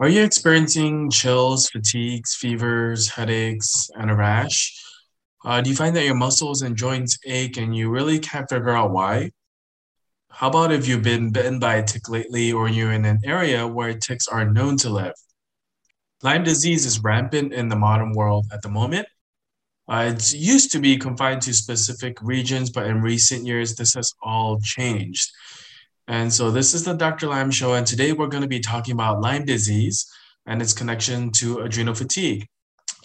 Are you experiencing chills, fatigues, fevers, headaches, and a rash? Do you find that your muscles and joints ache and you really can't figure out why? How about if you've been bitten by a tick lately or you're in an area where ticks are known to live? Lyme disease is rampant in the modern world at the moment. It used to be confined to specific regions, but in recent years, this has all changed. And so this is the Dr. Lam Show, and today we're going to be talking about Lyme disease and its connection to adrenal fatigue.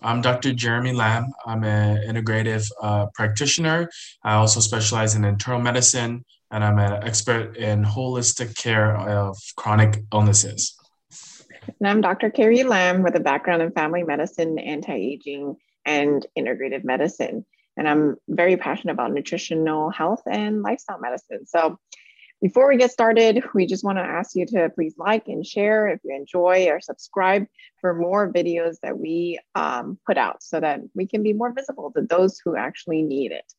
I'm Dr. Jeremy Lam. I'm an integrative practitioner. I also specialize in internal medicine, and I'm an expert in holistic care of chronic illnesses. And I'm Dr. Carrie Lam with a background in family medicine, anti-aging, and integrative medicine. And I'm very passionate about nutritional health and lifestyle medicine. So before we get started, we just want to ask you to please like and share if you enjoy, or subscribe for more videos that we put out so that we can be more visible to those who actually need it.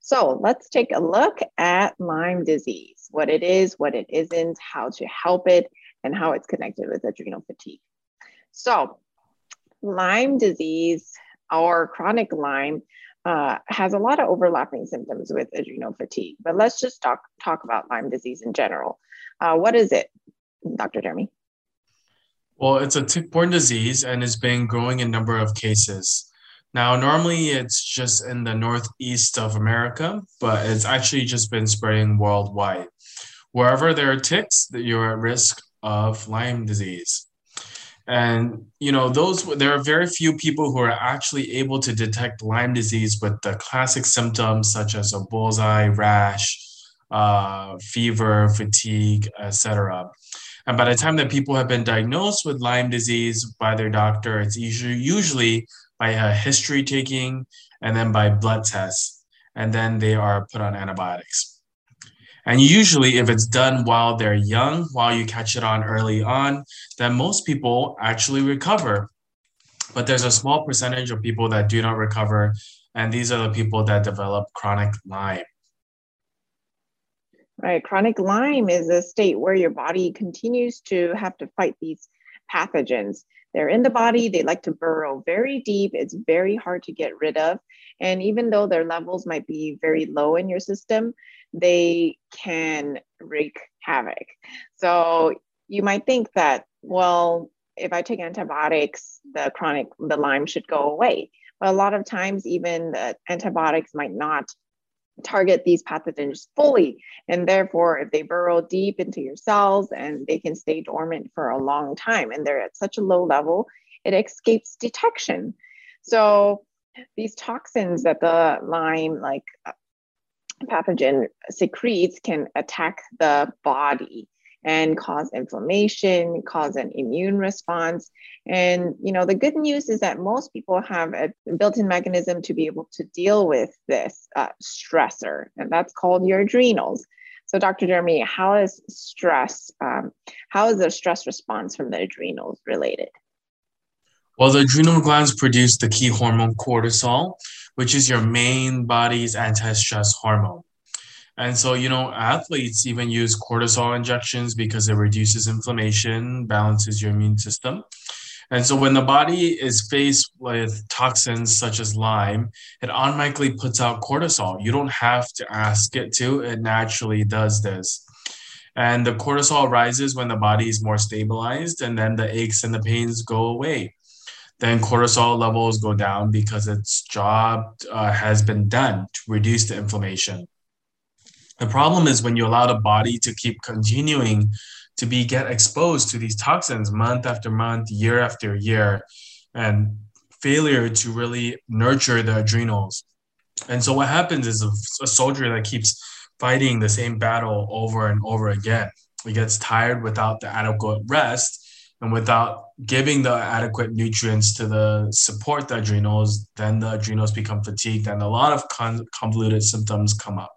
So let's take a look at Lyme disease, what it is, what it isn't, how to help it, and how it's connected with adrenal fatigue. So Lyme disease or chronic Lyme has a lot of overlapping symptoms with adrenal fatigue, but let's just talk about Lyme disease in general. What is it, Dr. Jeremy? Well, it's a tick-borne disease and has been growing in number of cases. Now, normally it's just in the northeast of America, but it's actually just been spreading worldwide. Wherever there are ticks, you're at risk of Lyme disease. And, you know, there are very few people who are actually able to detect Lyme disease with the classic symptoms such as a bullseye, rash, fever, fatigue, etc. And by the time that people have been diagnosed with Lyme disease by their doctor, it's usually by a history taking and then by blood tests. And then they are put on antibiotics. And usually if it's done while they're young, while you catch it on early on, then most people actually recover. But there's a small percentage of people that do not recover. And these are the people that develop chronic Lyme. Right. Chronic Lyme is a state where your body continues to have to fight these pathogens. They're in the body. They like to burrow very deep. It's very hard to get rid of. And even though their levels might be very low in your system, they can wreak havoc. So you might think that, well, if I take antibiotics, the Lyme should go away. But a lot of times, even the antibiotics might not target these pathogens fully. And therefore, if they burrow deep into your cells, and they can stay dormant for a long time, and they're at such a low level, it escapes detection. So these toxins that the Lyme pathogen secretes can attack the body and cause inflammation, cause an immune response. And, you know, the good news is that most people have a built-in mechanism to be able to deal with this stressor, and that's called your adrenals. So Dr. Jeremy, how is the stress response from the adrenals related? Well, the adrenal glands produce the key hormone cortisol, which is your main body's anti-stress hormone. And so, you know, athletes even use cortisol injections because it reduces inflammation, balances your immune system. And so when the body is faced with toxins such as Lyme, it automatically puts out cortisol. You don't have to ask it to, it naturally does this. And the cortisol rises when the body is more stabilized, and then the aches and the pains go away. Then cortisol levels go down because its job has been done to reduce the inflammation. The problem is when you allow the body to keep continuing to get exposed to these toxins month after month, year after year, and failure to really nurture the adrenals. And so what happens is a soldier that keeps fighting the same battle over and over again. He gets tired without the adequate rest, and without giving the adequate nutrients to support the adrenals, then the adrenals become fatigued and a lot of convoluted symptoms come up.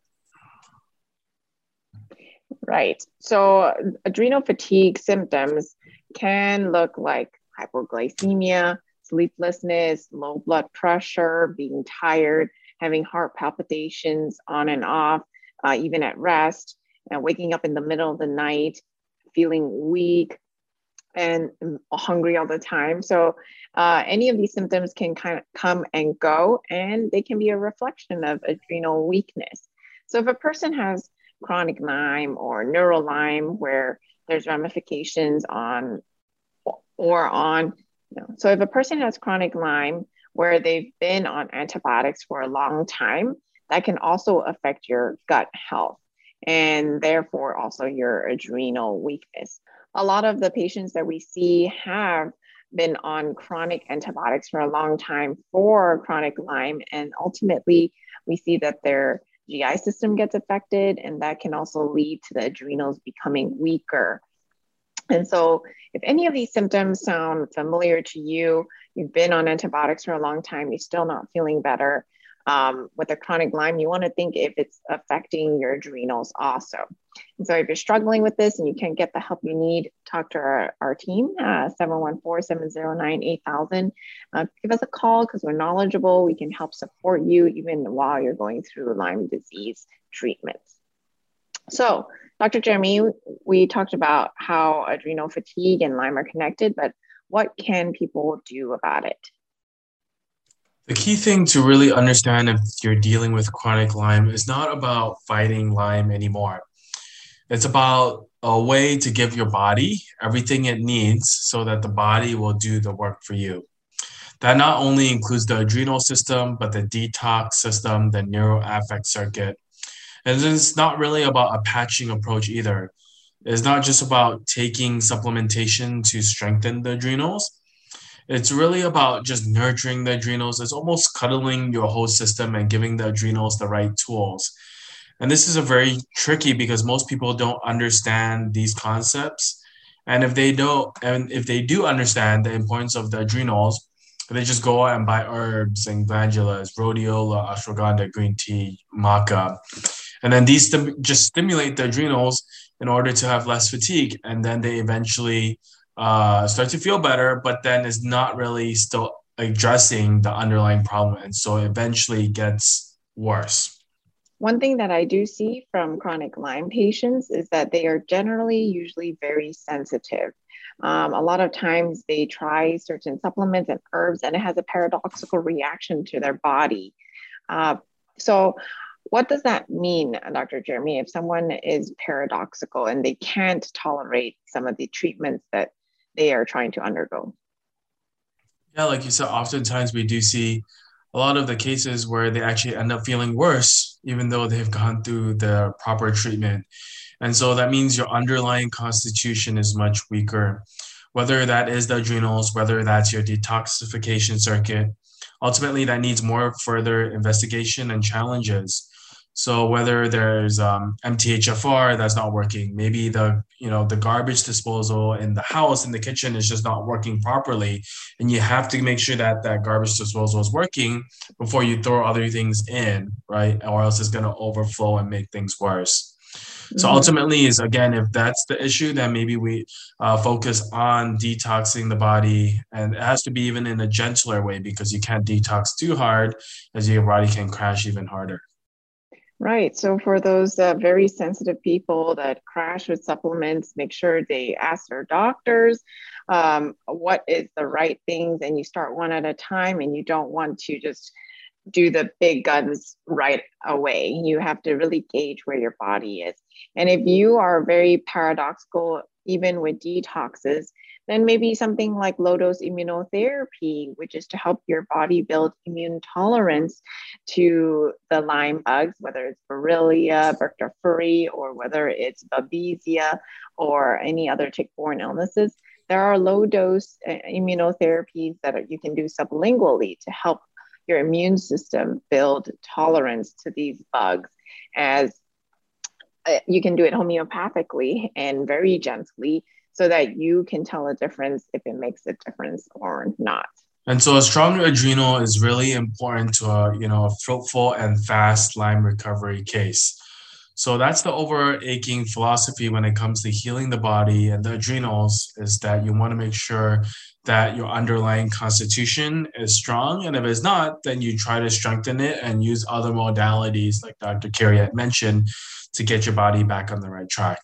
Right. So adrenal fatigue symptoms can look like hypoglycemia, sleeplessness, low blood pressure, being tired, having heart palpitations on and off, even at rest, and waking up in the middle of the night, feeling weak and hungry all the time. So any of these symptoms can kind of come and go, and they can be a reflection of adrenal weakness. So if a person has chronic Lyme or neuro Lyme, where there's ramifications on so if a person has chronic Lyme where they've been on antibiotics for a long time, that can also affect your gut health and therefore also your adrenal weakness. A lot of the patients that we see have been on chronic antibiotics for a long time for chronic Lyme, and ultimately we see that their GI system gets affected, and that can also lead to the adrenals becoming weaker. And so if any of these symptoms sound familiar to you, you've been on antibiotics for a long time, you're still not feeling better, with a chronic Lyme, you want to think if it's affecting your adrenals also. And so if you're struggling with this and you can't get the help you need, talk to our team, 714-709-8000. Give us a call because we're knowledgeable. We can help support you even while you're going through Lyme disease treatments. So Dr. Jeremy, we talked about how adrenal fatigue and Lyme are connected, but what can people do about it? The key thing to really understand if you're dealing with chronic Lyme is not about fighting Lyme anymore. It's about a way to give your body everything it needs so that the body will do the work for you. That not only includes the adrenal system, but the detox system, the neuroaffect circuit. And it's not really about a patching approach either. It's not just about taking supplementation to strengthen the adrenals. It's really about just nurturing the adrenals. It's almost cuddling your whole system and giving the adrenals the right tools. And this is a very tricky because most people don't understand these concepts. And if they do understand the importance of the adrenals, they just go out and buy herbs and glandulas, rhodiola, ashwagandha, green tea, maca. And then these just stimulate the adrenals in order to have less fatigue. And then they eventually start to feel better, but then is not really still addressing the underlying problem. And so eventually gets worse. One thing that I do see from chronic Lyme patients is that they are generally usually very sensitive. A lot of times they try certain supplements and herbs, and it has a paradoxical reaction to their body. So what does that mean, Dr. Jeremy, if someone is paradoxical and they can't tolerate some of the treatments that they are trying to undergo? Yeah, like you said, oftentimes we do see a lot of the cases where they actually end up feeling worse, even though they've gone through the proper treatment. And so that means your underlying constitution is much weaker, whether that is the adrenals, whether that's your detoxification circuit. Ultimately, that needs more further investigation and challenges. So whether there's MTHFR that's not working, maybe the garbage disposal in the house, in the kitchen is just not working properly. And you have to make sure that that garbage disposal is working before you throw other things in, right? Or else it's going to overflow and make things worse. Mm-hmm. So ultimately is, again, if that's the issue, then maybe we focus on detoxing the body. And it has to be even in a gentler way because you can't detox too hard as your body can crash even harder. Right. So for those very sensitive people that crash with supplements, make sure they ask their doctors what is the right things, and you start one at a time, and you don't want to just do the big guns right away. You have to really gauge where your body is. And if you are very paradoxical, even with detoxes, then maybe something like low-dose immunotherapy, which is to help your body build immune tolerance to the Lyme bugs, whether it's Borrelia burgdorferi, or whether it's Babesia or any other tick-borne illnesses. There are low-dose immunotherapies that you can do sublingually to help your immune system build tolerance to these bugs, as you can do it homeopathically and very gently, so that you can tell a difference if it makes a difference or not. And so a stronger adrenal is really important to a fruitful and fast Lyme recovery case. So that's the overarching philosophy when it comes to healing the body and the adrenals, is that you want to make sure that your underlying constitution is strong. And if it's not, then you try to strengthen it and use other modalities, like Dr. Carrie had mentioned, to get your body back on the right track.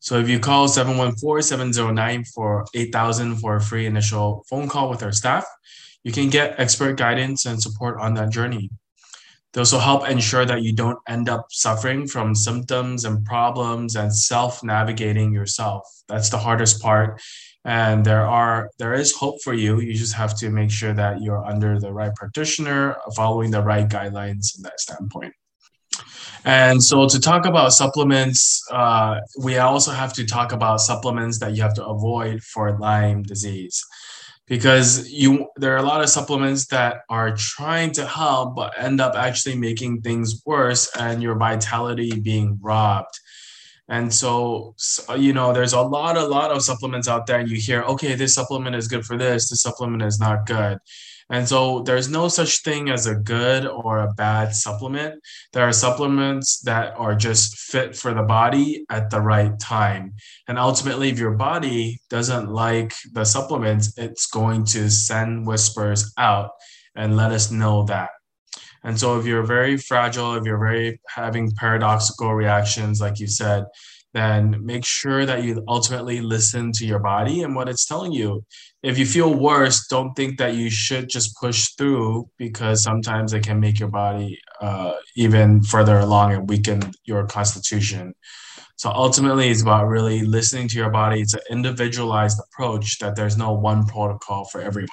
So if you call 714-709-8000 for a free initial phone call with our staff, you can get expert guidance and support on that journey. Those will help ensure that you don't end up suffering from symptoms and problems and self-navigating yourself. That's the hardest part. And there is hope for you. You just have to make sure that you're under the right practitioner, following the right guidelines in that standpoint. And so to talk about supplements, we also have to talk about supplements that you have to avoid for Lyme disease. Because there are a lot of supplements that are trying to help but end up actually making things worse and your vitality being robbed. And so there's a lot of supplements out there, and you hear, okay, this supplement is good for this, this supplement is not good. And so there's no such thing as a good or a bad supplement. There are supplements that are just fit for the body at the right time. And ultimately, if your body doesn't like the supplements, it's going to send whispers out and let us know that. And so if you're very fragile, if you're very having paradoxical reactions, like you said, then make sure that you ultimately listen to your body and what it's telling you. If you feel worse, don't think that you should just push through, because sometimes it can make your body even further along and weaken your constitution. So ultimately, it's about really listening to your body. It's an individualized approach, that there's no one protocol for everyone.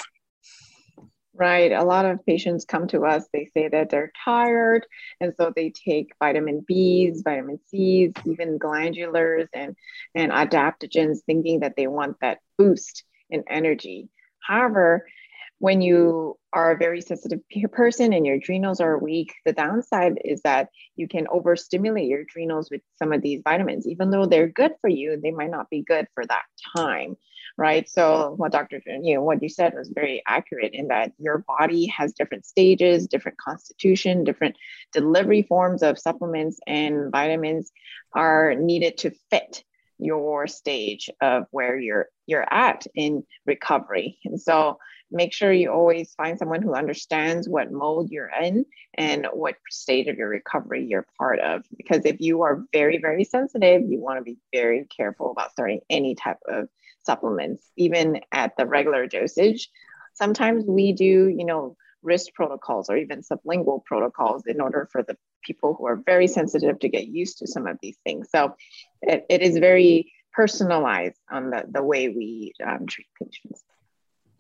Right. A lot of patients come to us, they say that they're tired, and so they take vitamin Bs, vitamin Cs, even glandulars and adaptogens, thinking that they want that boost in energy. However, when you are a very sensitive person and your adrenals are weak, the downside is that you can overstimulate your adrenals with some of these vitamins. Even though they're good for you, they might not be good for that time. Right. So what you said was very accurate, in that your body has different stages, different constitution, different delivery forms of supplements and vitamins are needed to fit your stage of where you're at in recovery. And so make sure you always find someone who understands what mode you're in and what stage of your recovery you're part of. Because if you are very, very sensitive, you want to be very careful about starting any type of supplements, even at the regular dosage. Sometimes we do, wrist protocols or even sublingual protocols in order for the people who are very sensitive to get used to some of these things. So it is very personalized on the way we treat patients.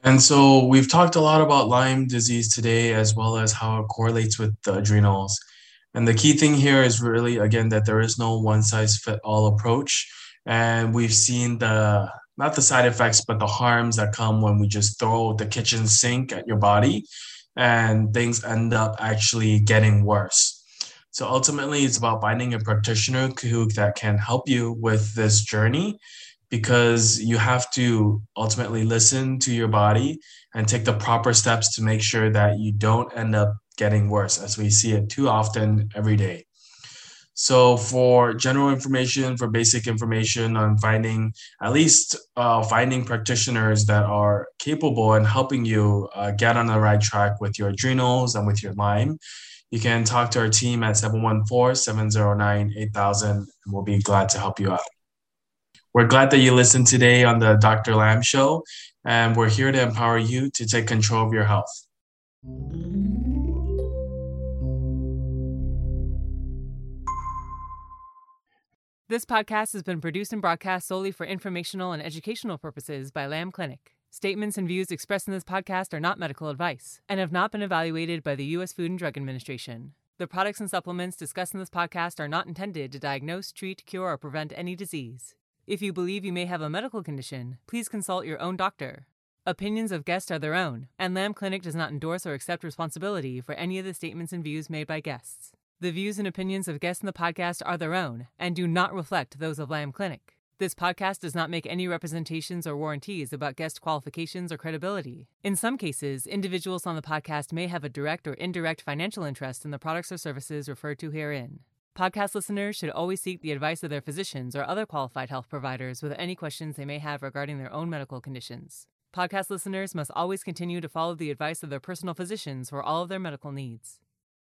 And so we've talked a lot about Lyme disease today, as well as how it correlates with the adrenals. And the key thing here is really, again, that there is no one-size-fits-all approach. And we've seen not the side effects, but the harms that come when we just throw the kitchen sink at your body and things end up actually getting worse. So ultimately, it's about finding a practitioner that can help you with this journey, because you have to ultimately listen to your body and take the proper steps to make sure that you don't end up getting worse, as we see it too often every day. So for general information, for basic information on finding practitioners that are capable in helping you get on the right track with your adrenals and with your Lyme, you can talk to our team at 714-709-8000, and we'll be glad to help you out. We're glad that you listened today on the Dr. Lam Show, and we're here to empower you to take control of your health. This podcast has been produced and broadcast solely for informational and educational purposes by Lam Clinic. Statements and views expressed in this podcast are not medical advice and have not been evaluated by the U.S. Food and Drug Administration. The products and supplements discussed in this podcast are not intended to diagnose, treat, cure, or prevent any disease. If you believe you may have a medical condition, please consult your own doctor. Opinions of guests are their own, and Lam Clinic does not endorse or accept responsibility for any of the statements and views made by guests. The views and opinions of guests in the podcast are their own and do not reflect those of Lam Clinic. This podcast does not make any representations or warranties about guest qualifications or credibility. In some cases, individuals on the podcast may have a direct or indirect financial interest in the products or services referred to herein. Podcast listeners should always seek the advice of their physicians or other qualified health providers with any questions they may have regarding their own medical conditions. Podcast listeners must always continue to follow the advice of their personal physicians for all of their medical needs.